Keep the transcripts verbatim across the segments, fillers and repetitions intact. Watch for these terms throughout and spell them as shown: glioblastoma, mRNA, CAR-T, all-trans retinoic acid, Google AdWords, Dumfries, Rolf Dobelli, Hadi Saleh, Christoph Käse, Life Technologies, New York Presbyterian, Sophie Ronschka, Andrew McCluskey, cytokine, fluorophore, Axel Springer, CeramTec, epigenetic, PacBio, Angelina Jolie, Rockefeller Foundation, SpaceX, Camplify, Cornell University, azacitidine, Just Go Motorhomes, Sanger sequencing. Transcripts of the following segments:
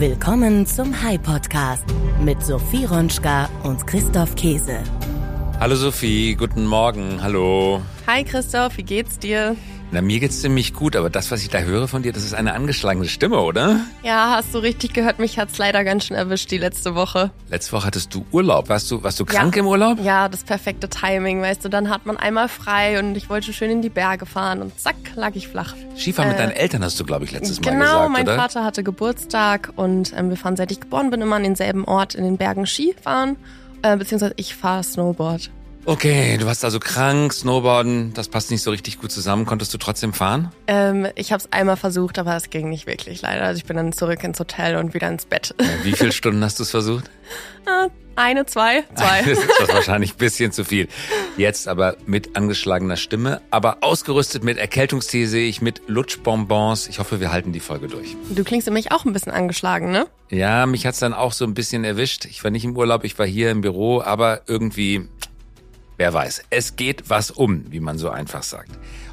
Willkommen zum Hi-Podcast mit Sophie Ronschka und Christoph Käse. Hallo Sophie, guten Morgen, hallo. Hi Christoph, wie geht's dir? Na, mir geht's ziemlich gut, aber das, was ich da höre von dir, das ist eine angeschlagene Stimme, oder? Ja, hast du richtig gehört, mich hat's leider ganz schön erwischt die letzte Woche. Letzte Woche hattest du Urlaub, warst du, warst du krank ja. im Urlaub? Ja, das perfekte Timing, weißt du, dann hat man einmal frei und ich wollte schön in die Berge fahren und zack, lag ich flach. Skifahren äh, mit deinen Eltern hast du, glaube ich, letztes Mal genau, gesagt, Genau, mein oder? Vater hatte Geburtstag und ähm, wir fahren, seit ich geboren bin, immer an denselben Ort in den Bergen Skifahren, äh, beziehungsweise ich fahre Snowboard. Okay, du warst also krank, Snowboarden, das passt nicht so richtig gut zusammen. Konntest du trotzdem fahren? Ähm, ich habe es einmal versucht, aber es ging nicht wirklich, leider. Also ich bin dann zurück ins Hotel und wieder ins Bett. Ja, wie viele Stunden hast du es versucht? Eine, zwei, zwei. Das ist wahrscheinlich ein bisschen zu viel. Jetzt aber mit angeschlagener Stimme, aber ausgerüstet mit Erkältungstee, sehe ich, mit Lutschbonbons. Ich hoffe, wir halten die Folge durch. Du klingst nämlich auch ein bisschen angeschlagen, ne? Ja, mich hat's dann auch so ein bisschen erwischt. Ich war nicht im Urlaub, ich war hier im Büro, aber irgendwie... Wer weiß, es geht was um, wie man so einfach sagt.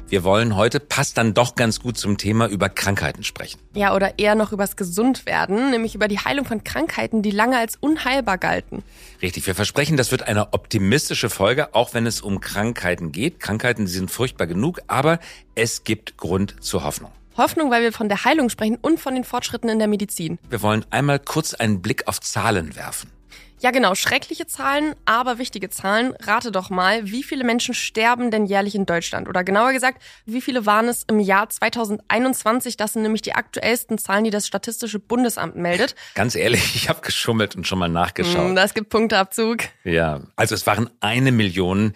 Wir wollen heute, passt dann doch ganz gut zum Thema, über Krankheiten sprechen. Ja, oder eher noch übers Gesundwerden, nämlich über die Heilung von Krankheiten, die lange als unheilbar galten. Richtig, wir versprechen, das wird eine optimistische Folge, auch wenn es um Krankheiten geht. Krankheiten, die sind furchtbar genug, aber es gibt Grund zur Hoffnung. Hoffnung, weil wir von der Heilung sprechen und von den Fortschritten in der Medizin. Wir wollen einmal kurz einen Blick auf Zahlen werfen. Ja genau, schreckliche Zahlen, aber wichtige Zahlen. Rate doch mal, wie viele Menschen sterben denn jährlich in Deutschland? Oder genauer gesagt, wie viele waren es im Jahr zwanzig einundzwanzig? Das sind nämlich die aktuellsten Zahlen, die das Statistische Bundesamt meldet. Ganz ehrlich, ich habe geschummelt und schon mal nachgeschaut. Das gibt Punkteabzug. Ja, also es waren eine Million...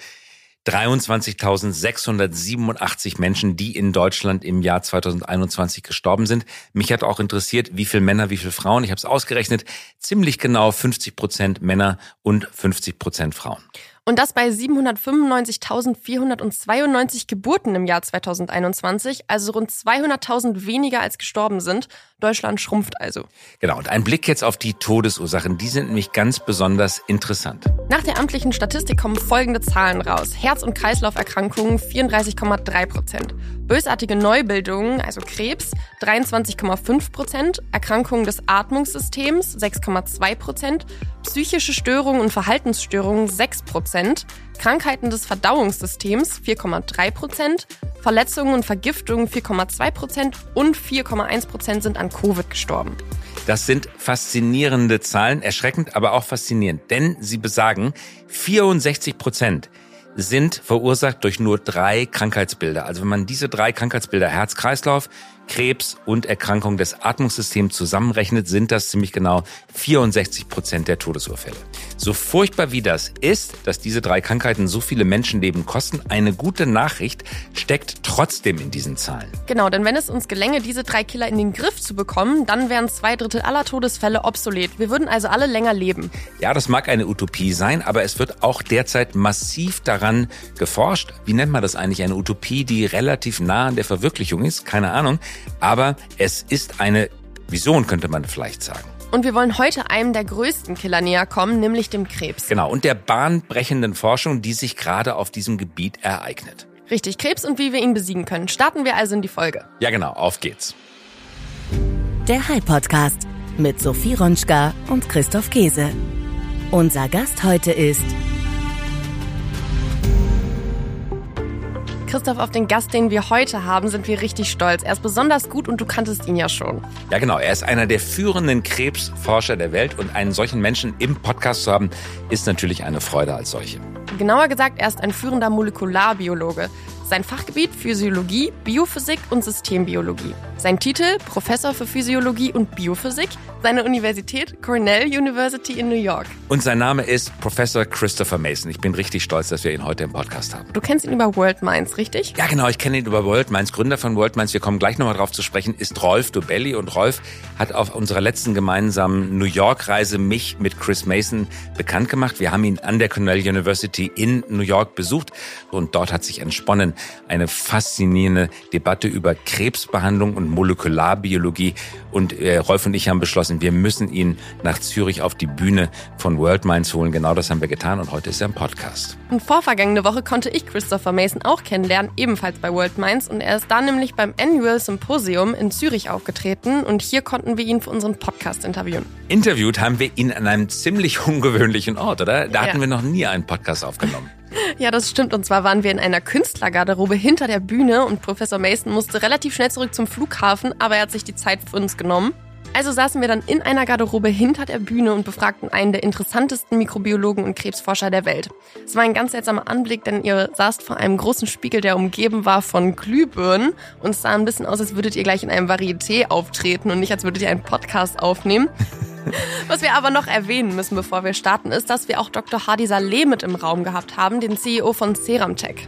dreiundzwanzigtausendsechshundertsiebenundachtzig Menschen, die in Deutschland im Jahr zwanzig einundzwanzig gestorben sind. Mich hat auch interessiert, wie viele Männer, wie viele Frauen. Ich habe es ausgerechnet, ziemlich genau fünfzig Prozent Männer und fünfzig Prozent Frauen. Und das bei siebenhundertfünfundneunzigtausendvierhundertzweiundneunzig Geburten im Jahr zwanzig einundzwanzig, also rund zweihunderttausend weniger als gestorben sind. Deutschland schrumpft also. Genau, und ein Blick jetzt auf die Todesursachen, die sind nämlich ganz besonders interessant. Nach der amtlichen Statistik kommen folgende Zahlen raus. Herz- und Kreislauferkrankungen vierunddreißig Komma drei Prozent, bösartige Neubildungen, also Krebs, dreiundzwanzig Komma fünf Prozent, Erkrankungen des Atmungssystems sechs Komma zwei Prozent, psychische Störungen und Verhaltensstörungen sechs Prozent, Krankheiten des Verdauungssystems vier Komma drei Prozent, Verletzungen und Vergiftungen vier Komma zwei Prozent und vier Komma eins Prozent sind an Covid gestorben. Das sind faszinierende Zahlen, erschreckend, aber auch faszinierend, denn sie besagen, vierundsechzig Prozent sind verursacht durch nur drei Krankheitsbilder. Also wenn man diese drei Krankheitsbilder Herz-Kreislauf, Krebs und Erkrankung des Atmungssystems zusammenrechnet, sind das ziemlich genau vierundsechzig Prozent der Todesurfälle. So furchtbar wie das ist, dass diese drei Krankheiten so viele Menschenleben kosten, eine gute Nachricht steckt trotzdem in diesen Zahlen. Genau, denn wenn es uns gelänge, diese drei Killer in den Griff zu bekommen, dann wären zwei Drittel aller Todesfälle obsolet. Wir würden also alle länger leben. Ja, das mag eine Utopie sein, aber es wird auch derzeit massiv daran geforscht. Wie nennt man das eigentlich? Eine Utopie, die relativ nah an der Verwirklichung ist? Keine Ahnung. Aber es ist eine Vision, könnte man vielleicht sagen. Und wir wollen heute einem der größten Killer näher kommen, nämlich dem Krebs. Genau, und der bahnbrechenden Forschung, die sich gerade auf diesem Gebiet ereignet. Richtig, Krebs und wie wir ihn besiegen können. Starten wir also in die Folge. Ja genau, auf geht's. Der Hi-Podcast mit Sophie Ronschka und Christoph Käse. Unser Gast heute ist... Christoph, auf den Gast, den wir heute haben, sind wir richtig stolz. Er ist besonders gut und du kanntest ihn ja schon. Ja genau, er ist einer der führenden Krebsforscher der Welt und einen solchen Menschen im Podcast zu haben, ist natürlich eine Freude als solche. Genauer gesagt, er ist ein führender Molekularbiologe. Sein Fachgebiet Physiologie, Biophysik und Systembiologie. Sein Titel Professor für Physiologie und Biophysik, seine Universität Cornell University in New York. Und sein Name ist Professor Christopher Mason. Ich bin richtig stolz, dass wir ihn heute im Podcast haben. Du kennst ihn über World Minds, richtig? Ja genau, ich kenne ihn über World Minds. Gründer von World Minds, wir kommen gleich nochmal drauf zu sprechen, ist Rolf Dobelli. Und Rolf hat auf unserer letzten gemeinsamen New York-Reise mich mit Chris Mason bekannt gemacht. Wir haben ihn an der Cornell University in New York besucht und dort hat sich entsponnen eine faszinierende Debatte über Krebsbehandlung und Molekularbiologie. Und äh, Rolf und ich haben beschlossen, wir müssen ihn nach Zürich auf die Bühne von World Minds holen. Genau das haben wir getan und heute ist er im Podcast. Und vorvergangene Woche konnte ich Christopher Mason auch kennenlernen, ebenfalls bei World Minds. Und er ist da nämlich beim Annual Symposium in Zürich aufgetreten. Und hier konnten wir ihn für unseren Podcast interviewen. Interviewt haben wir ihn an einem ziemlich ungewöhnlichen Ort, oder? Da ja. hatten wir noch nie einen Podcast aufgenommen. Ja, das stimmt. Und zwar waren wir in einer Künstlergarderobe hinter der Bühne und Professor Mason musste relativ schnell zurück zum Flughafen, aber er hat sich die Zeit für uns genommen. Also saßen wir dann in einer Garderobe hinter der Bühne und befragten einen der interessantesten Mikrobiologen und Krebsforscher der Welt. Es war ein ganz seltsamer Anblick, denn ihr saßt vor einem großen Spiegel, der umgeben war von Glühbirnen und es sah ein bisschen aus, als würdet ihr gleich in einem Varieté auftreten und nicht, als würdet ihr einen Podcast aufnehmen. Was wir aber noch erwähnen müssen, bevor wir starten, ist, dass wir auch Doktor Hadi Saleh mit im Raum gehabt haben, den C E O von CeramTec.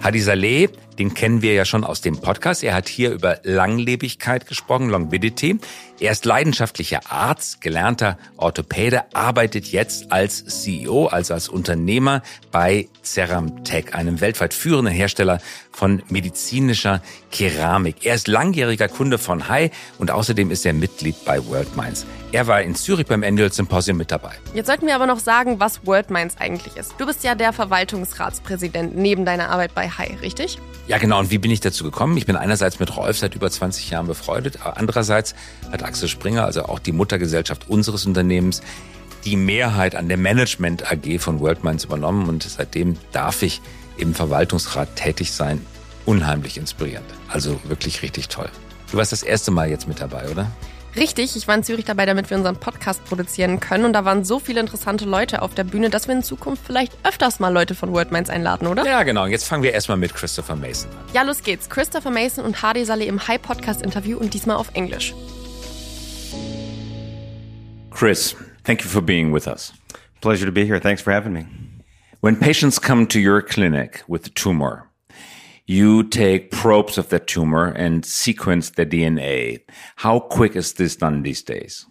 Hadi Saleh, den kennen wir ja schon aus dem Podcast. Er hat hier über Langlebigkeit gesprochen, Longevity. Er ist leidenschaftlicher Arzt, gelernter Orthopäde, arbeitet jetzt als C E O, also als Unternehmer bei CeramTec, einem weltweit führenden Hersteller von medizinischer Keramik. Er ist langjähriger Kunde von H A I und außerdem ist er Mitglied bei World Minds. Er war in Zürich beim Annual Symposium mit dabei. Jetzt sollten wir aber noch sagen, was World Minds eigentlich ist. Du bist ja der Verwaltungsratspräsident neben deiner Arbeit bei H A I, richtig? Ja, genau. Und wie bin ich dazu gekommen? Ich bin einerseits mit Rolf seit über zwanzig Jahren befreundet. Andererseits hat Axel Springer, also auch die Muttergesellschaft unseres Unternehmens, die Mehrheit an der Management A G von World Minds übernommen. Und seitdem darf ich im Verwaltungsrat tätig sein. Unheimlich inspirierend. Also wirklich richtig toll. Du warst das erste Mal jetzt mit dabei, oder? Richtig, ich war in Zürich dabei, damit wir unseren Podcast produzieren können und da waren so viele interessante Leute auf der Bühne, dass wir in Zukunft vielleicht öfters mal Leute von World Minds einladen, oder? Ja, genau. Und jetzt fangen wir erstmal mit Christopher Mason an. Ja, los geht's. Christopher Mason und Hadi Saleh im High-Podcast-Interview und diesmal auf Englisch. Chris, thank you for being with us. Pleasure to be here. Thanks for having me. When patients come to your clinic with a tumor, you take probes of that tumor and sequence the D N A. How quick is this done these days?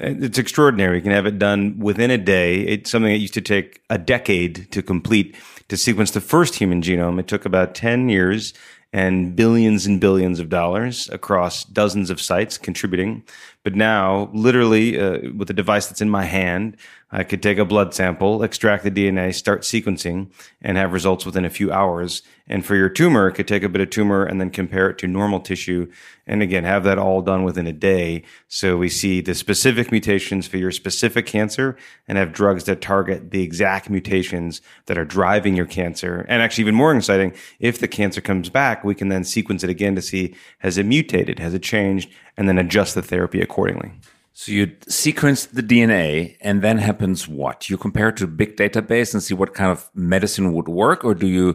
It's extraordinary. You can have it done within a day. It's something that used to take a decade to complete to sequence the first human genome. It took about ten years and billions and billions of dollars across dozens of sites contributing. But now, literally, uh, with a device that's in my hand, I could take a blood sample, extract the D N A, start sequencing, and have results within a few hours. And for your tumor, it could take a bit of tumor and then compare it to normal tissue. And again, have that all done within a day. So we see the specific mutations for your specific cancer and have drugs that target the exact mutations that are driving your cancer. And actually, even more exciting, if the cancer comes back, we can then sequence it again to see, has it mutated? Has it changed? And then adjust the therapy accordingly. So you sequence the D N A and then happens what? You compare it to a big database and see what kind of medicine would work, or do you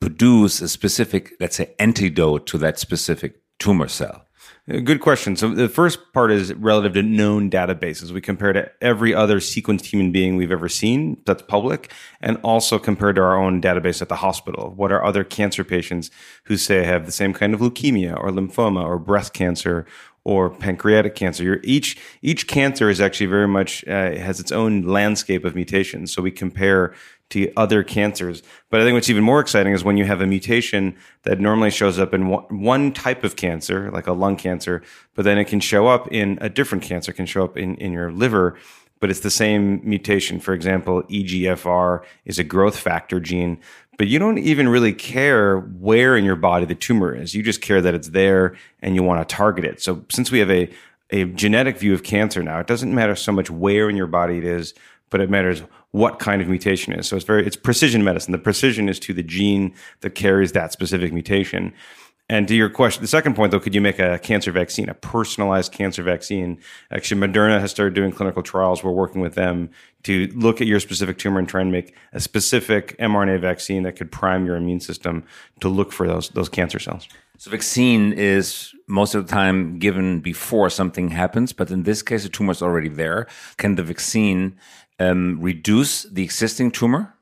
produce a specific, let's say, antidote to that specific tumor cell? Good question. So the first part is relative to known databases. We compare to every other sequenced human being we've ever seen that's public, and also compared to our own database at the hospital. What are other cancer patients who say have the same kind of leukemia or lymphoma or breast cancer or pancreatic cancer? You're each each cancer is actually very much uh, has its own landscape of mutations. So we compare to other cancers. But I think what's even more exciting is when you have a mutation that normally shows up in one type of cancer, like a lung cancer, but then it can show up in a different cancer, can show up in, in your liver, but it's the same mutation. For example, E G F R is a growth factor gene, but you don't even really care where in your body the tumor is. You just care that it's there and you want to target it. So since we have a, a genetic view of cancer now, it doesn't matter so much where in your body it is, but it matters what kind of mutation it is. So it's very, it's precision medicine. The precision is to the gene that carries that specific mutation. And to your question, the second point, though, could you make a cancer vaccine, a personalized cancer vaccine? Actually, Moderna has started doing clinical trials. We're working with them to look at your specific tumor and try and make a specific mRNA vaccine that could prime your immune system to look for those those cancer cells. So vaccine is most of the time given before something happens, but in this case, the tumor is already there. Can the vaccine um, reduce the existing tumor?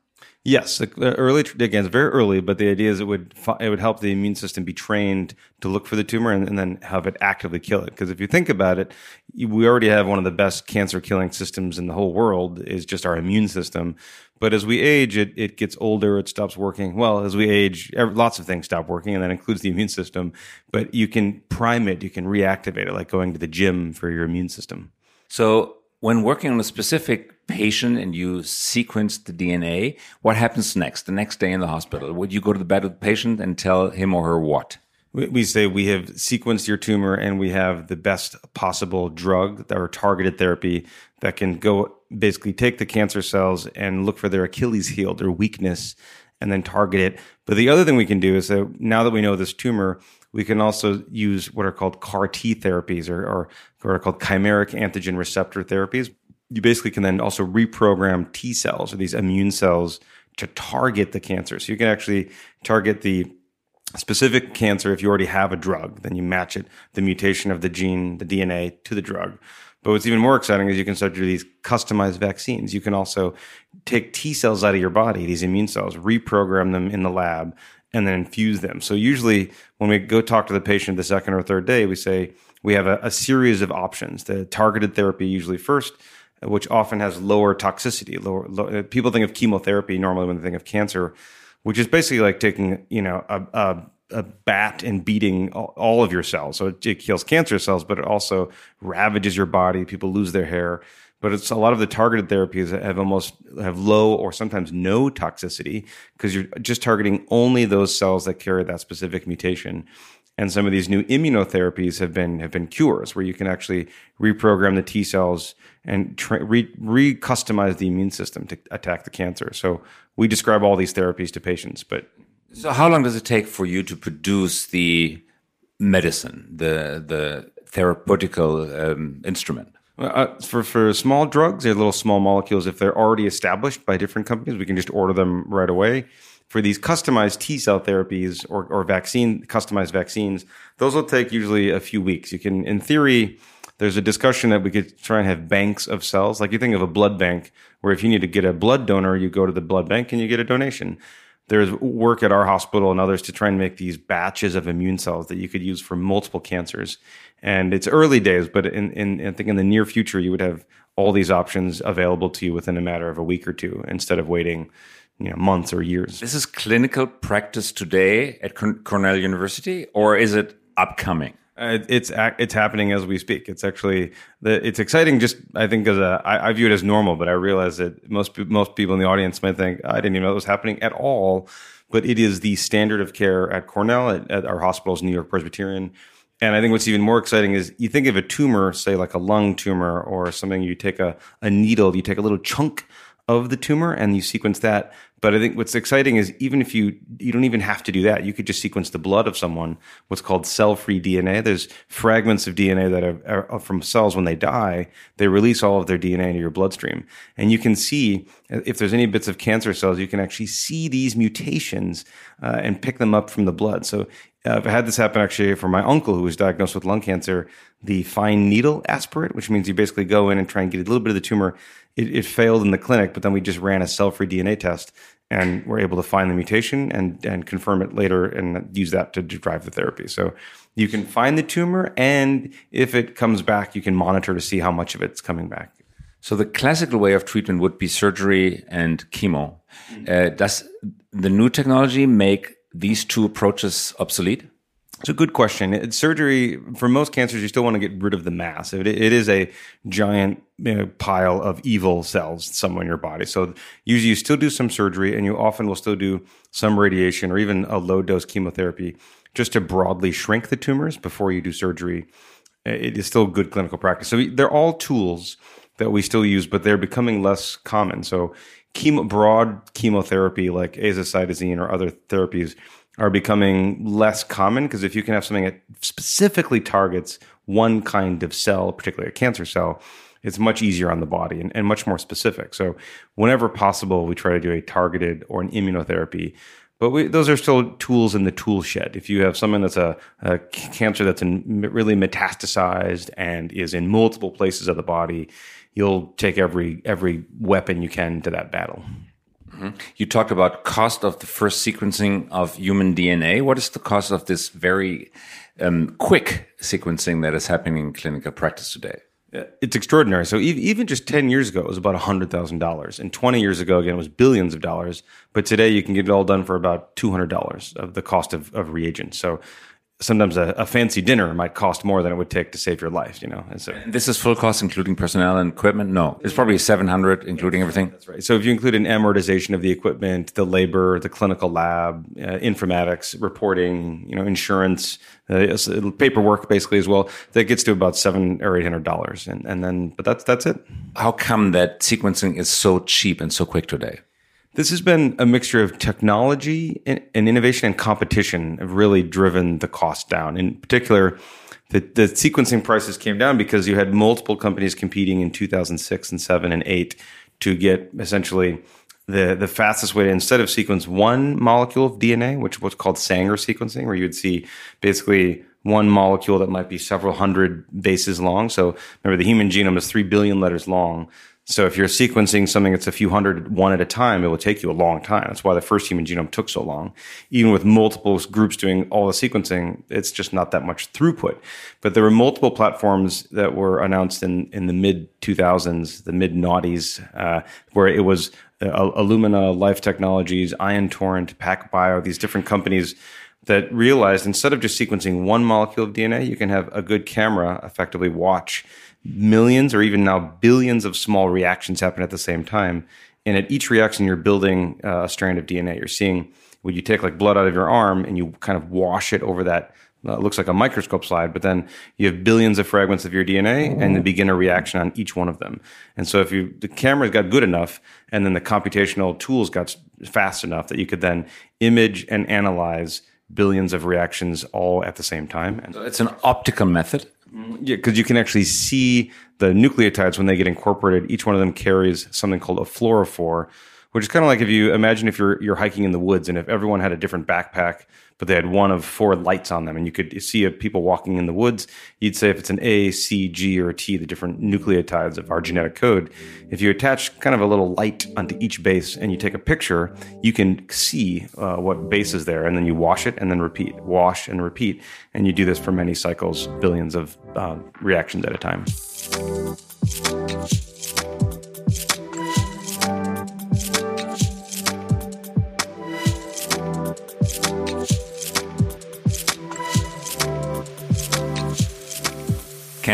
Yes, the early again, it's very early, but the idea is it would it would help the immune system be trained to look for the tumor and, and then have it actively kill it. Because if you think about it, we already have one of the best cancer killing systems in the whole world is just our immune system. But as we age, it it gets older, it stops working. Well, as we age, lots of things stop working, and that includes the immune system. But you can prime it, you can reactivate it, like going to the gym for your immune system. So when working on a specific patient and you sequence the D N A, what happens next, the next day in the hospital? Would you go to the bed with the patient and tell him or her what? We say we have sequenced your tumor and we have the best possible drug or targeted therapy that can go basically take the cancer cells and look for their Achilles heel, their weakness, and then target it. But the other thing we can do is that now that we know this tumor, we can also use what are called C A R T therapies or, or what are called chimeric antigen receptor therapies. You basically can then also reprogram T cells or these immune cells to target the cancer. So you can actually target the specific cancer if you already have a drug. Then you match it, the mutation of the gene, the D N A, to the drug. But what's even more exciting is you can start to do these customized vaccines. You can also take T cells out of your body, these immune cells, reprogram them in the lab, and then infuse them. So usually when we go talk to the patient the second or third day, we say we have a, a series of options. The targeted therapy usually first, which often has lower toxicity. Lower, low, people think of chemotherapy normally when they think of cancer, which is basically like taking, you know, a, a, a bat and beating all, all of your cells. So it, it kills cancer cells, but it also ravages your body. People lose their hair. But it's a lot of the targeted therapies that have almost have low or sometimes no toxicity because you're just targeting only those cells that carry that specific mutation. And some of these new immunotherapies have been have been cures where you can actually reprogram the T cells and tra- re- re-customize the immune system to attack the cancer. So we describe all these therapies to patients. But so how long does it take for you to produce the medicine, the the therapeutical um, instrument? Uh, for, for small drugs, they're little small molecules. If they're already established by different companies, we can just order them right away. For these customized T-cell therapies or, or vaccine customized vaccines, those will take usually a few weeks. You can, in theory, there's a discussion that we could try and have banks of cells. Like you think of a blood bank, where if you need to get a blood donor, you go to the blood bank and you get a donation. There's work at our hospital and others to try and make these batches of immune cells that you could use for multiple cancers. And it's early days, but in, in I think in the near future, you would have all these options available to you within a matter of a week or two instead of waiting, you know, months or years. This is clinical practice today at Cornell University, or is it upcoming? Uh, it's it's happening as we speak. It's actually the, it's exciting. Just I think as a I, I view it as normal, but I realize that most most people in the audience might think I didn't even know it was happening at all. But it is the standard of care at Cornell at, at our hospitals, New York Presbyterian. And I think what's even more exciting is you think of a tumor, say like a lung tumor or something. You take a a needle, you take a little chunk of the tumor and you sequence that. But I think what's exciting is even if you, you don't even have to do that. You could just sequence the blood of someone, what's called cell-free D N A. There's fragments of D N A that are, are from cells when they die. They release all of their D N A into your bloodstream. And you can see, if there's any bits of cancer cells, you can actually see these mutations uh, and pick them up from the blood. So uh, I've had this happen actually for my uncle who was diagnosed with lung cancer, the fine needle aspirate, which means you basically go in and try and get a little bit of the tumor. It, it failed in the clinic, but then we just ran a cell-free D N A test and we're able to find the mutation and, and confirm it later and use that to drive the therapy. So you can find the tumor, and if it comes back, you can monitor to see how much of it's coming back. So the classical way of treatment would be surgery and chemo. Uh, does the new technology make these two approaches obsolete? It's a good question. It's surgery, for most cancers, you still want to get rid of the mass. It, it is a giant you know, pile of evil cells somewhere in your body. So usually you still do some surgery, and you often will still do some radiation or even a low-dose chemotherapy just to broadly shrink the tumors before you do surgery. It is still good clinical practice. So they're all tools that we still use, but they're becoming less common. So chemo, broad chemotherapy like azacitidine or other therapies are becoming less common because if you can have something that specifically targets one kind of cell, particularly a cancer cell, it's much easier on the body and, and much more specific. So whenever possible, we try to do a targeted or an immunotherapy. But we, those are still tools in the tool shed. If you have someone that's a, a cancer that's in, really metastasized and is in multiple places of the body, you'll take every every weapon you can to that battle. Mm-hmm. You talked about cost of the first sequencing of human D N A. What is the cost of this very um, quick sequencing that is happening in clinical practice today? It's extraordinary. So even just ten years ago, it was about one hundred thousand dollars. And twenty years ago, again, it was billions of dollars. But today, you can get it all done for about two hundred dollars of the cost of, of reagents. So sometimes a, a fancy dinner might cost more than it would take to save your life, you know. And so, and this is full cost, including personnel and equipment? No. It's probably seven hundred, including everything? That's right. So if you include an amortization of the equipment, the labor, the clinical lab, uh, informatics, reporting, you know, insurance, Uh, paperwork basically as well, that gets to about seven or eight hundred dollars, and and then but that's that's it. How come that sequencing is so cheap and so quick today? This has been a mixture of technology and, and innovation and competition have really driven the cost down. In particular, the, the sequencing prices came down because you had multiple companies competing in two thousand six and seven and eight to get essentially the the fastest way to, instead of sequence one molecule of D N A, which is what's called Sanger sequencing, where you would see basically one molecule that might be several hundred bases long. So remember, the human genome is three billion letters long. So if you're sequencing something that's a few hundred one at a time, it will take you a long time. That's why the first human genome took so long. Even with multiple groups doing all the sequencing, it's just not that much throughput. But there were multiple platforms that were announced in, in the mid two thousands, the mid-noughties, uh, where it was Uh, Illumina, Life Technologies, Ion Torrent, PacBio, these different companies that realized instead of just sequencing one molecule of D N A, you can have a good camera effectively watch millions or even now billions of small reactions happen at the same time. And at each reaction, you're building uh, a strand of D N A. You're seeing when you take like blood out of your arm and you kind of wash it over that. Uh, it looks like a microscope slide, but then you have billions of fragments of your D N A and then begin a reaction on each one of them. And so if you the cameras got good enough and then the computational tools got fast enough that you could then image and analyze billions of reactions all at the same time. And so it's an optical method? Yeah, because you can actually see the nucleotides when they get incorporated. Each one of them carries something called a fluorophore, which is kind of like if you imagine if you're you're hiking in the woods and if everyone had a different backpack, but they had one of four lights on them, and you could see people walking in the woods, you'd say if it's an A, C, G, or a T, the different nucleotides of our genetic code, if you attach kind of a little light onto each base and you take a picture, you can see uh, what base is there, and then you wash it and then repeat, wash and repeat, and you do this for many cycles, billions of uh, reactions at a time.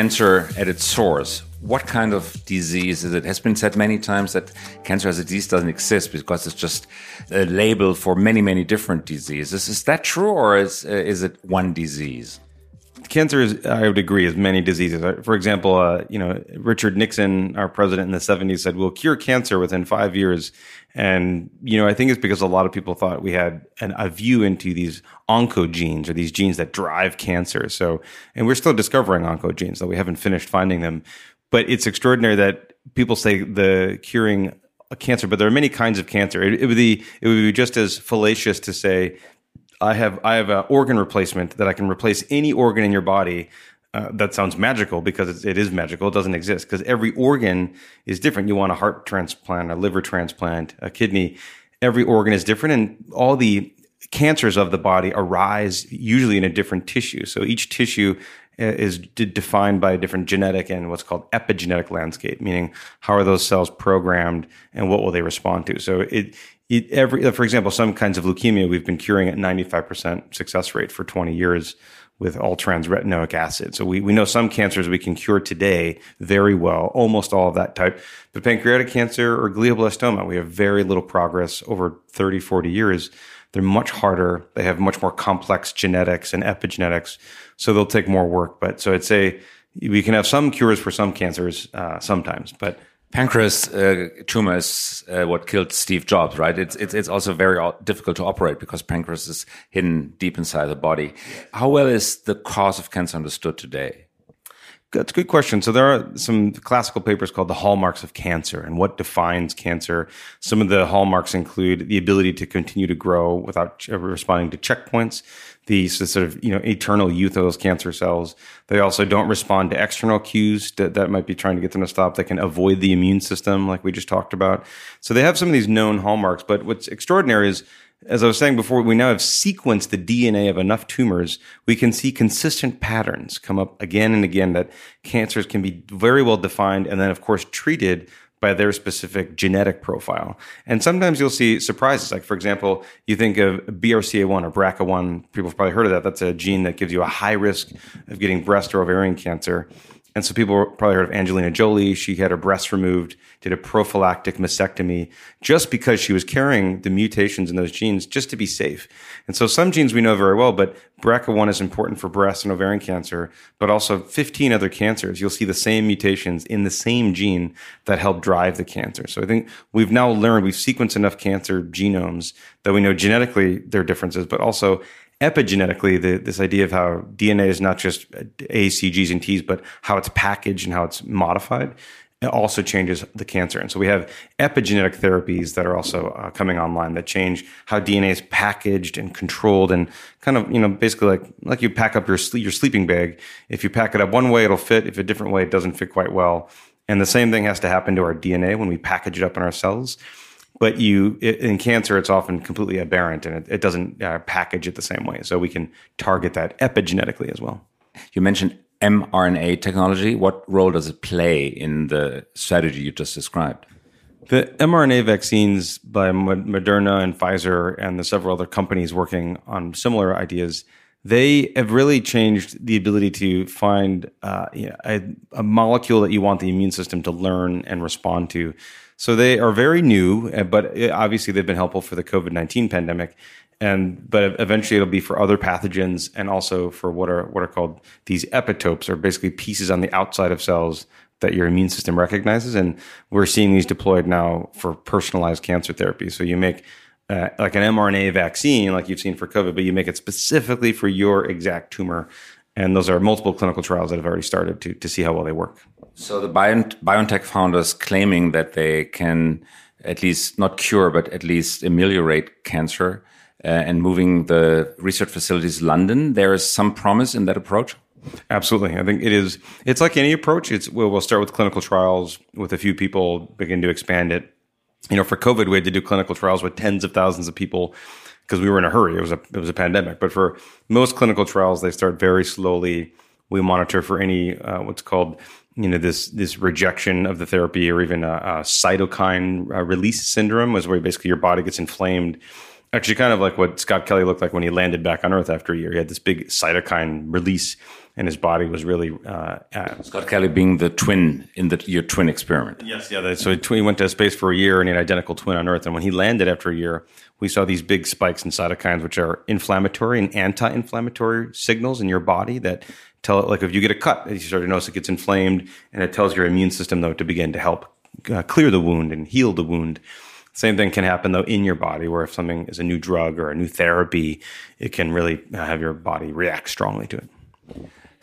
Cancer at its source. What kind of disease is it? It has been said many times that cancer as a disease doesn't exist because it's just a label for many, many different diseases. Is that true, or is, uh, is it one disease? Cancer is, I would agree, is many diseases. For example, uh, you know, Richard Nixon, our president in the seventies, said, we'll cure cancer within five years. And, you know, I think it's because a lot of people thought we had an, a view into these oncogenes or these genes that drive cancer. So, and we're still discovering oncogenes, though we haven't finished finding them. But it's extraordinary that people say the curing a cancer, but there are many kinds of cancer. It, it would be, it would be just as fallacious to say, I have I have an organ replacement that I can replace any organ in your body. Uh, that sounds magical because it's, it is magical. It doesn't exist because every organ is different. You want a heart transplant, a liver transplant, a kidney. Every organ is different, and all the cancers of the body arise usually in a different tissue. So each tissue is d- defined by a different genetic and what's called epigenetic landscape, meaning how are those cells programmed and what will they respond to? So it. It, every, for example, some kinds of leukemia we've been curing at ninety-five percent success rate for twenty years with all-trans retinoic acid. So we, we know some cancers we can cure today very well, almost all of that type. But pancreatic cancer or glioblastoma, we have very little progress over thirty, forty years. They're much harder. They have much more complex genetics and epigenetics, so they'll take more work. But so I'd say we can have some cures for some cancers uh, sometimes, but... Pancreas uh, tumor is uh, what killed Steve Jobs, right? It's it's it's also very difficult to operate because pancreas is hidden deep inside the body. How well is the cause of cancer understood today? That's a good question. So there are some classical papers called the hallmarks of cancer and what defines cancer. Some of the hallmarks include the ability to continue to grow without responding to checkpoints, the sort of, you know, eternal youth of those cancer cells. They also don't respond to external cues that, that might be trying to get them to stop. They can avoid the immune system like we just talked about. So they have some of these known hallmarks. But what's extraordinary is, as I was saying before, we now have sequenced the D N A of enough tumors, we can see consistent patterns come up again and again that cancers can be very well defined and then, of course, treated by their specific genetic profile. And sometimes you'll see surprises. Like, for example, you think of B R C A one or B R C A one. People have probably heard of that. That's a gene that gives you a high risk of getting breast or ovarian cancer. And so people probably heard of Angelina Jolie. She had her breasts removed, did a prophylactic mastectomy just because she was carrying the mutations in those genes just to be safe. And so some genes we know very well, but B R C A one is important for breast and ovarian cancer, but also fifteen other cancers. You'll see the same mutations in the same gene that help drive the cancer. So I think we've now learned, we've sequenced enough cancer genomes that we know genetically there are differences, but also epigenetically, the, this idea of how D N A is not just A, C, Gs, and Ts, but how it's packaged and how it's modified, it also changes the cancer. And so we have epigenetic therapies that are also uh, coming online that change how D N A is packaged and controlled and kind of, you know, basically like, like you pack up your sleep, your sleeping bag. If you pack it up one way, it'll fit. If a different way, it doesn't fit quite well. And the same thing has to happen to our D N A when we package it up in our cells. But you, in cancer, it's often completely aberrant and it, it doesn't uh, package it the same way. So we can target that epigenetically as well. You mentioned mRNA technology. What role does it play in the strategy you just described? The mRNA vaccines by Moderna and Pfizer and the several other companies working on similar ideas, they have really changed the ability to find uh, you know, a, a molecule that you want the immune system to learn and respond to. So they are very new, but obviously they've been helpful for the COVID nineteen pandemic. And but eventually it'll be for other pathogens and also for what are what are called these epitopes, or basically pieces on the outside of cells that your immune system recognizes. And we're seeing these deployed now for personalized cancer therapy. So you make uh, like an mRNA vaccine, like you've seen for COVID, but you make it specifically for your exact tumor. And those are multiple clinical trials that have already started to to see how well they work. So the BioNTech founders claiming that they can at least not cure, but at least ameliorate cancer uh, and moving the research facilities to London, there is some promise in that approach? Absolutely. I think it is. It's like any approach. It's we'll, we'll start with clinical trials with a few people, begin to expand it. You know, for COVID, we had to do clinical trials with tens of thousands of people because we were in a hurry. It was a, it was a pandemic. But for most clinical trials, they start very slowly. We monitor for any uh, what's called, you know, this this rejection of the therapy, or even a, a cytokine uh, release syndrome, is where basically your body gets inflamed. Actually, kind of like what Scott Kelly looked like when he landed back on Earth after a year. He had this big cytokine release, and his body was really... Uh, Scott Kelly being the twin in the your twin experiment. Yes, yeah. That, so he went to space for a year, and he had an identical twin on Earth. And when he landed after a year, we saw these big spikes in cytokines, which are inflammatory and anti-inflammatory signals in your body that... Tell it, like if you get a cut, you start to notice it gets inflamed, and it tells your immune system, though, to begin to help uh, clear the wound and heal the wound. Same thing can happen, though, in your body, where if something is a new drug or a new therapy, it can really have your body react strongly to it.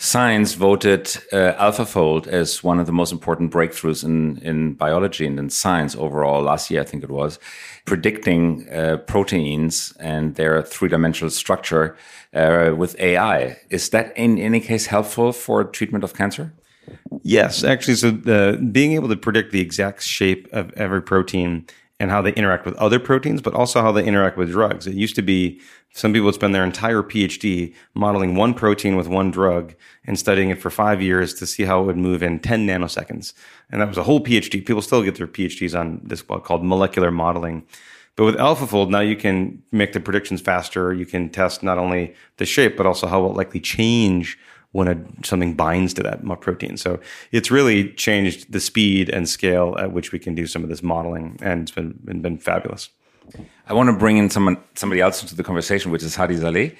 Science voted uh, AlphaFold as one of the most important breakthroughs in, in biology and in science overall last year, I think it was, predicting uh, proteins and their three-dimensional structure uh, with A I. Is that in any case helpful for treatment of cancer? Yes, actually. So the, being able to predict the exact shape of every protein and how they interact with other proteins, but also how they interact with drugs. It used to be some people would spend their entire PhD modeling one protein with one drug and studying it for five years to see how it would move in ten nanoseconds. And that was a whole PhD. People still get their PhDs on this called molecular modeling. But with AlphaFold, now you can make the predictions faster. You can test not only the shape, but also how it will likely change when a, something binds to that protein. So it's really changed the speed and scale at which we can do some of this modeling, and it's been, been, been fabulous. I want to bring in someone, somebody else into the conversation, which is Hadi Saleh.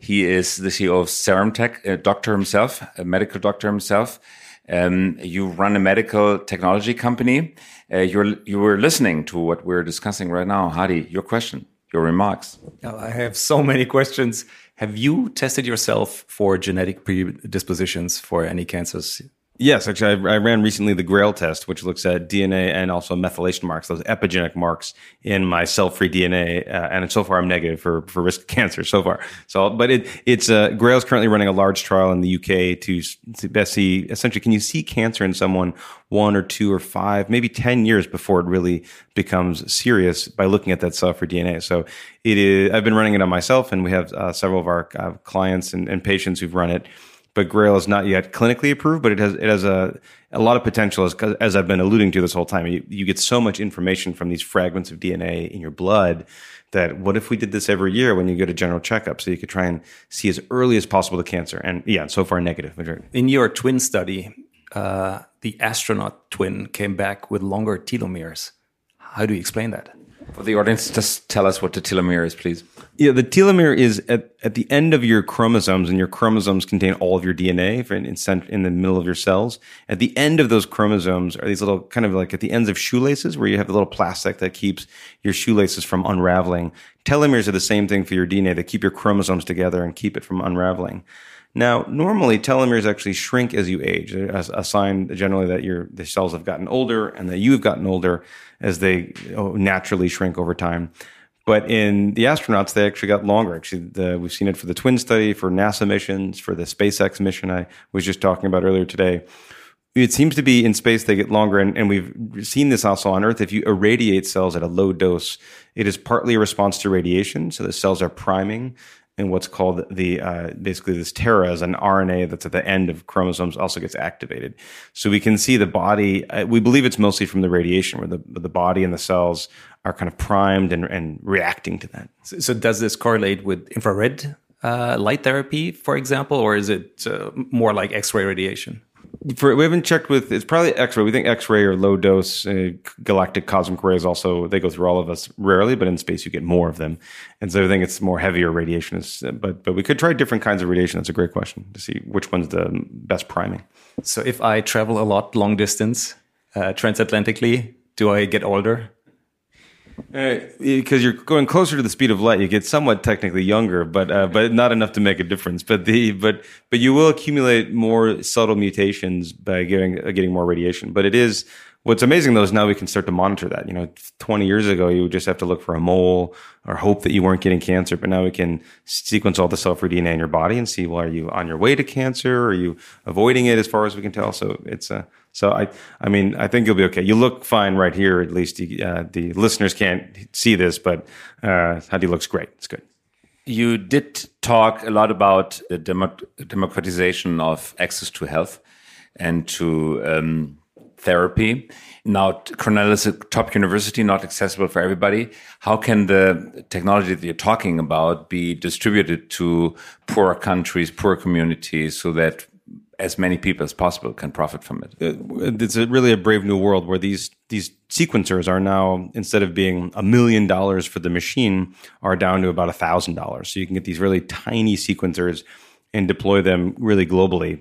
He is the C E O of CeramTec, a doctor himself, a medical doctor himself. Um, you run a medical technology company. Uh, you're, you were listening to what we're discussing right now. Hadi, your question, your remarks. Oh, I have so many questions. Have you tested yourself for genetic predispositions for any cancers? Yes, actually, I, I ran recently the Grail test, which looks at D N A and also methylation marks, those epigenetic marks in my cell-free D N A. Uh, and so far, I'm negative for, for risk of cancer so far. So, but it it's uh, Grail's currently running a large trial in the U K to, to see, essentially, can you see cancer in someone one or two or five, maybe ten years before it really becomes serious by looking at that cell-free D N A? So it is. I've been running it on myself, and we have uh, several of our uh, clients and, and patients who've run it. But Grail is not yet clinically approved, but it has it has a, a lot of potential, as, as I've been alluding to this whole time. You, you get so much information from these fragments of D N A in your blood that what if we did this every year when you go to general checkup, so you could try and see as early as possible the cancer? And yeah, so far negative. In your twin study, uh, the astronaut twin came back with longer telomeres. How do you explain that? For the audience, just tell us what the telomere is, please. Yeah, the telomere is at, at the end of your chromosomes, and your chromosomes contain all of your D N A in, in, in the middle of your cells. At the end of those chromosomes are these little, kind of like at the ends of shoelaces, where you have the little plastic that keeps your shoelaces from unraveling. Telomeres are the same thing for your D N A. They keep your chromosomes together and keep it from unraveling. Now, normally telomeres actually shrink as you age. They're a sign generally that your the cells have gotten older and that you've gotten older, as they naturally shrink over time. But in the astronauts, they actually got longer. Actually, the, we've seen it for the twin study, for NASA missions, for the SpaceX mission I was just talking about earlier today. It seems to be in space they get longer, and, and we've seen this also on Earth. If you irradiate cells at a low dose, it is partly a response to radiation, so the cells are priming. And what's called the uh, basically this tera is an R N A that's at the end of chromosomes also gets activated. So we can see the body. Uh, we believe it's mostly from the radiation, where the the body and the cells are kind of primed and, and reacting to that. So, so does this correlate with infrared uh, light therapy, for example, or is it uh, more like X-ray radiation? For, we haven't checked with, it's probably X-ray. We think X-ray or low dose uh, galactic cosmic rays also, they go through all of us rarely, but in space you get more of them. And so I think it's more heavier radiation. Is, but but we could try different kinds of radiation. That's a great question to see which one's the best priming. So if I travel a lot long distance, uh, transatlantically, do I get older? Because uh, you're going closer to the speed of light, you get somewhat technically younger, but uh, but not enough to make a difference. But the but but you will accumulate more subtle mutations by getting getting more radiation. But it is what's amazing though is now we can start to monitor that. You know, twenty years ago you would just have to look for a mole or hope that you weren't getting cancer, but now we can sequence all the cell-free D N A in your body and see, well, are you on your way to cancer? Are you avoiding it as far as we can tell? So it's a So I, I mean, I think you'll be okay. You look fine right here. At least you, uh, the listeners can't see this, but uh, Hadi looks great. It's good. You did talk a lot about the democratization of access to health and to um, therapy. Now, Cornell is a top university, not accessible for everybody. How can the technology that you're talking about be distributed to poorer countries, poorer communities, so that as many people as possible can profit from it? It's a really a brave new world where these these sequencers are now, instead of being a million dollars for the machine, are down to about a thousand dollars. So you can get these really tiny sequencers and deploy them really globally.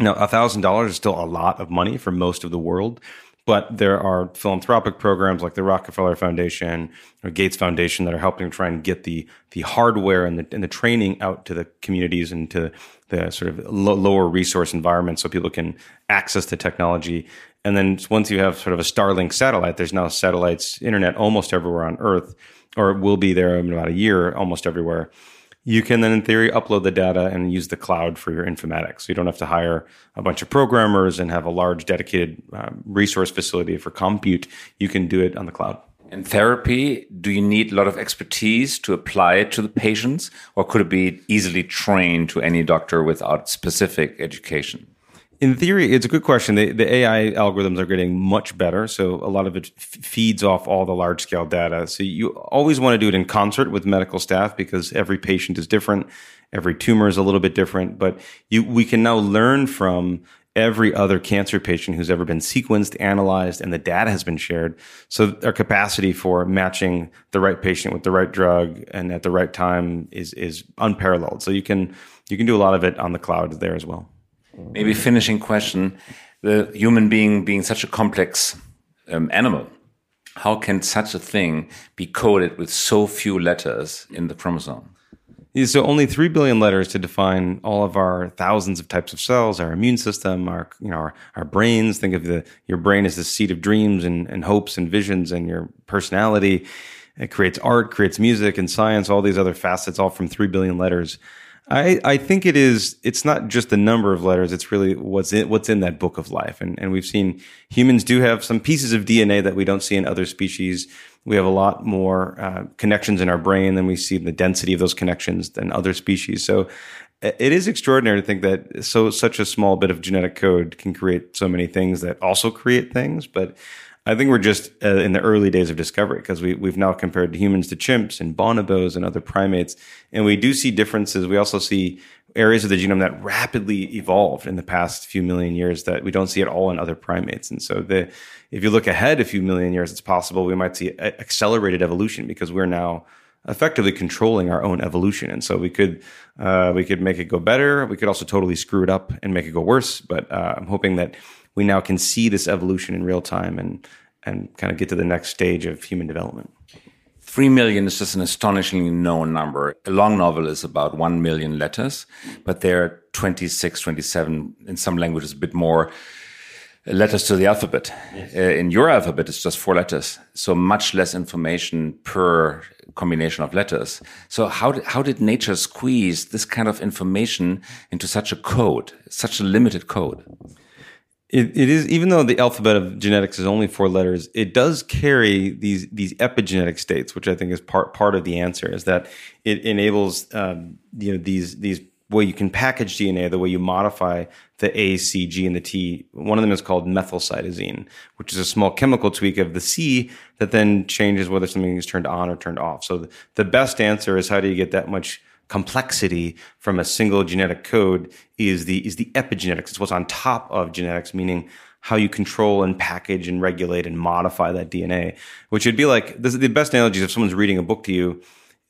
Now, a thousand dollars is still a lot of money for most of the world, but there are philanthropic programs like the Rockefeller Foundation or Gates Foundation that are helping try and get the the hardware and the and the training out to the communities and to the sort of lo- lower resource environment so people can access the technology. And then once you have sort of a Starlink satellite, there's now satellites, internet almost everywhere on Earth, or it will be there in about a year almost everywhere. You can then, in theory, upload the data and use the cloud for your informatics. So you don't have to hire a bunch of programmers and have a large dedicated uh, resource facility for compute. You can do it on the cloud. And therapy, do you need a lot of expertise to apply it to the patients, or could it be easily trained to any doctor without specific education? In theory, it's a good question. The, the A I algorithms are getting much better, so a lot of it f- feeds off all the large-scale data. So you always want to do it in concert with medical staff because every patient is different, every tumor is a little bit different, but you, we can now learn from every other cancer patient who's ever been sequenced, analyzed, and the data has been shared. So our capacity for matching the right patient with the right drug and at the right time is is unparalleled. So you can you can do a lot of it on the cloud there as well. Maybe finishing question, the human being being such a complex um, animal, how can such a thing be coded with so few letters in the chromosome? So only three billion letters to define all of our thousands of types of cells, our immune system, our you know our, our brains. Think of the your brain as the seat of dreams and, and hopes and visions, and your personality. It creates art, creates music and science, all these other facets, all from three billion letters. I, I think it is. It's not just the number of letters. It's really what's in what's in that book of life. And and we've seen humans do have some pieces of D N A that we don't see in other species. We have a lot more uh, connections in our brain than we see in the density of those connections than other species. So it is extraordinary to think that so such a small bit of genetic code can create so many things that also create things. But I think we're just uh, in the early days of discovery, because we, we've now compared humans to chimps and bonobos and other primates, and we do see differences. We also see areas of the genome that rapidly evolved in the past few million years that we don't see at all in other primates. And so the, if you look ahead a few million years, it's possible we might see accelerated evolution, because we're now effectively controlling our own evolution. And so we could uh, we could make it go better. We could also totally screw it up and make it go worse. But uh, I'm hoping that we now can see this evolution in real time and and kind of get to the next stage of human development. Three million is just an astonishingly known number. A long novel is about one million letters, but there are twenty-six, twenty-seven, in some languages a bit more, letters to the alphabet. Yes. Uh, in your alphabet, it's just four letters, so much less information per combination of letters. So how did, how did nature squeeze this kind of information into such a code, such a limited code? It, it is, even though the alphabet of genetics is only four letters, it does carry these these epigenetic states, which I think is part part of the answer. Is that it enables um, you know these these way you can package D N A, the way you modify the A, C, G, and the T. One of them is called methylcytosine, which is a small chemical tweak of the C that then changes whether something is turned on or turned off. So the, the best answer is, how do you get that much complexity from a single genetic code? Is the is the epigenetics. It's what's on top of genetics, meaning how you control and package and regulate and modify that D N A, which would be like, this is the best analogy is if someone's reading a book to you,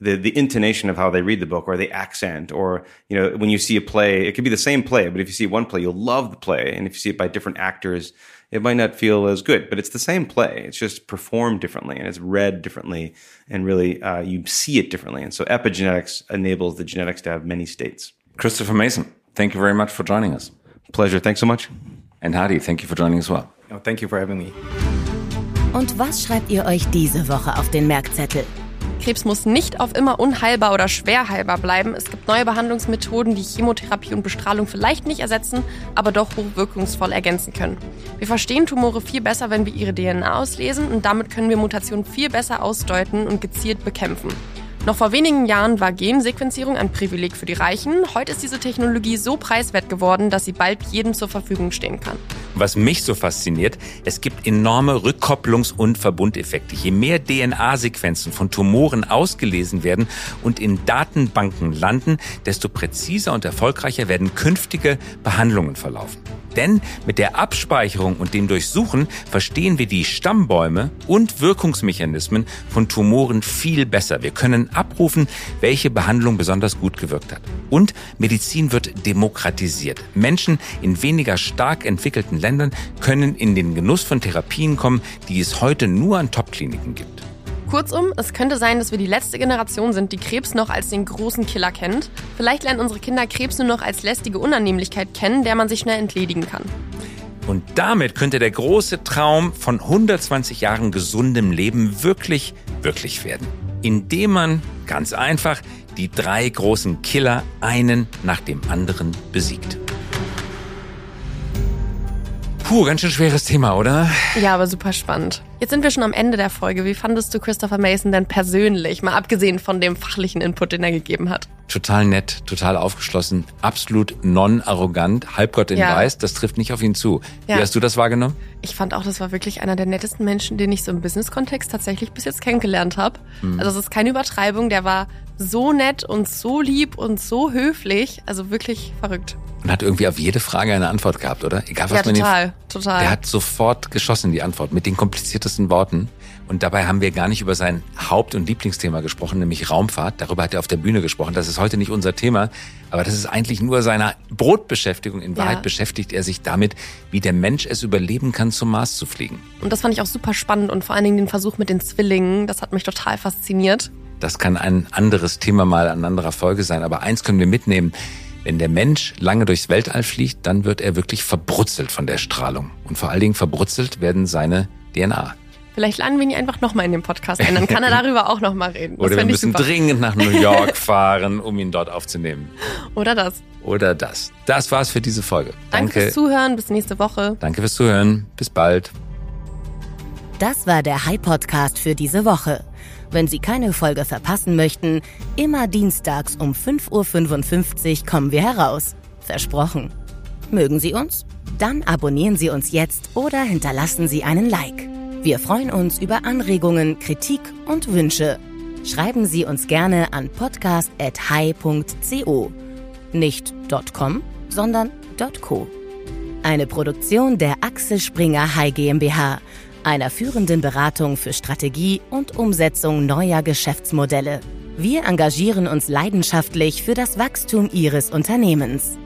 the the intonation of how they read the book, or the accent, or you know when you see a play, it could be the same play, but if you see one play, you'll love the play, and if you see it by different actors, it might not feel as good, but it's the same play. It's just performed differently, and it's read differently, and really uh, you see it differently. And so epigenetics enables the genetics to have many states. Christopher Mason, thank you very much for joining us. Pleasure. Thanks so much. And Hadi, thank you for joining as well. Oh, thank you for having me. Und was schreibt ihr euch diese Woche auf den Merkzettel? Krebs muss nicht auf immer unheilbar oder schwer heilbar bleiben. Es gibt neue Behandlungsmethoden, die Chemotherapie und Bestrahlung vielleicht nicht ersetzen, aber doch hochwirkungsvoll ergänzen können. Wir verstehen Tumore viel besser, wenn wir ihre D N A auslesen, und damit können wir Mutationen viel besser ausdeuten und gezielt bekämpfen. Noch vor wenigen Jahren war Gensequenzierung ein Privileg für die Reichen. Heute ist diese Technologie so preiswert geworden, dass sie bald jedem zur Verfügung stehen kann. Was mich so fasziniert, es gibt enorme Rückkopplungs- und Verbundeffekte. Je mehr D N A-Sequenzen von Tumoren ausgelesen werden und in Datenbanken landen, desto präziser und erfolgreicher werden künftige Behandlungen verlaufen. Denn mit der Abspeicherung und dem Durchsuchen verstehen wir die Stammbäume und Wirkungsmechanismen von Tumoren viel besser. Wir können abrufen, welche Behandlung besonders gut gewirkt hat. Und Medizin wird demokratisiert. Menschen in weniger stark entwickelten Ländern können in den Genuss von Therapien kommen, die es heute nur an Top-Kliniken gibt. Kurzum, es könnte sein, dass wir die letzte Generation sind, die Krebs noch als den großen Killer kennt. Vielleicht lernen unsere Kinder Krebs nur noch als lästige Unannehmlichkeit kennen, der man sich schnell entledigen kann. Und damit könnte der große Traum von hundertzwanzig Jahren gesundem Leben wirklich, wirklich werden. Indem man, ganz einfach, die drei großen Killer einen nach dem anderen besiegt. Puh, ganz schön schweres Thema, oder? Ja, aber super spannend. Jetzt sind wir schon am Ende der Folge. Wie fandest du Christopher Mason denn persönlich, mal abgesehen von dem fachlichen Input, den er gegeben hat? Total nett, total aufgeschlossen, absolut non-arrogant, Halbgott in ja. Weiß, das trifft nicht auf ihn zu. Ja. Wie hast du das wahrgenommen? Ich fand auch, das war wirklich einer der nettesten Menschen, den ich so im Business-Kontext tatsächlich bis jetzt kennengelernt habe. Mhm. Also das ist keine Übertreibung, der war so nett und so lieb und so höflich, also wirklich verrückt. Und hat irgendwie auf jede Frage eine Antwort gehabt, oder? Egal, was ja, man total, den... total. Der hat sofort geschossen, die Antwort, mit den kompliziertesten Worten. Und dabei haben wir gar nicht über sein Haupt- und Lieblingsthema gesprochen, nämlich Raumfahrt. Darüber hat er auf der Bühne gesprochen. Das ist heute nicht unser Thema, aber das ist eigentlich nur seine Brotbeschäftigung. In Wahrheit ja. beschäftigt er sich damit, wie der Mensch es überleben kann, zum Mars zu fliegen. Und das fand ich auch super spannend, und vor allen Dingen den Versuch mit den Zwillingen. Das hat mich total fasziniert. Das kann ein anderes Thema mal an anderer Folge sein. Aber eins können wir mitnehmen. Wenn der Mensch lange durchs Weltall fliegt, dann wird er wirklich verbrutzelt von der Strahlung. Und vor allen Dingen verbrutzelt werden seine D N A. Vielleicht laden wir ihn einfach nochmal in den Podcast ein, dann kann er darüber auch nochmal reden. Das Oder wir müssen super. dringend nach New York fahren, um ihn dort aufzunehmen. Oder das. Oder das. Das war's für diese Folge. Danke, Danke fürs Zuhören, bis nächste Woche. Danke fürs Zuhören, bis bald. Das war der Hi-Podcast für diese Woche. Wenn Sie keine Folge verpassen möchten, immer dienstags um fünf Uhr fünfundfünfzig kommen wir heraus. Versprochen. Mögen Sie uns? Dann abonnieren Sie uns jetzt oder hinterlassen Sie einen Like. Wir freuen uns über Anregungen, Kritik und Wünsche. Schreiben Sie uns gerne an podcast at hi punkt co. Nicht .com, sondern .co. Eine Produktion der Axel Springer Hi GmbH, einer führenden Beratung für Strategie und Umsetzung neuer Geschäftsmodelle. Wir engagieren uns leidenschaftlich für das Wachstum Ihres Unternehmens.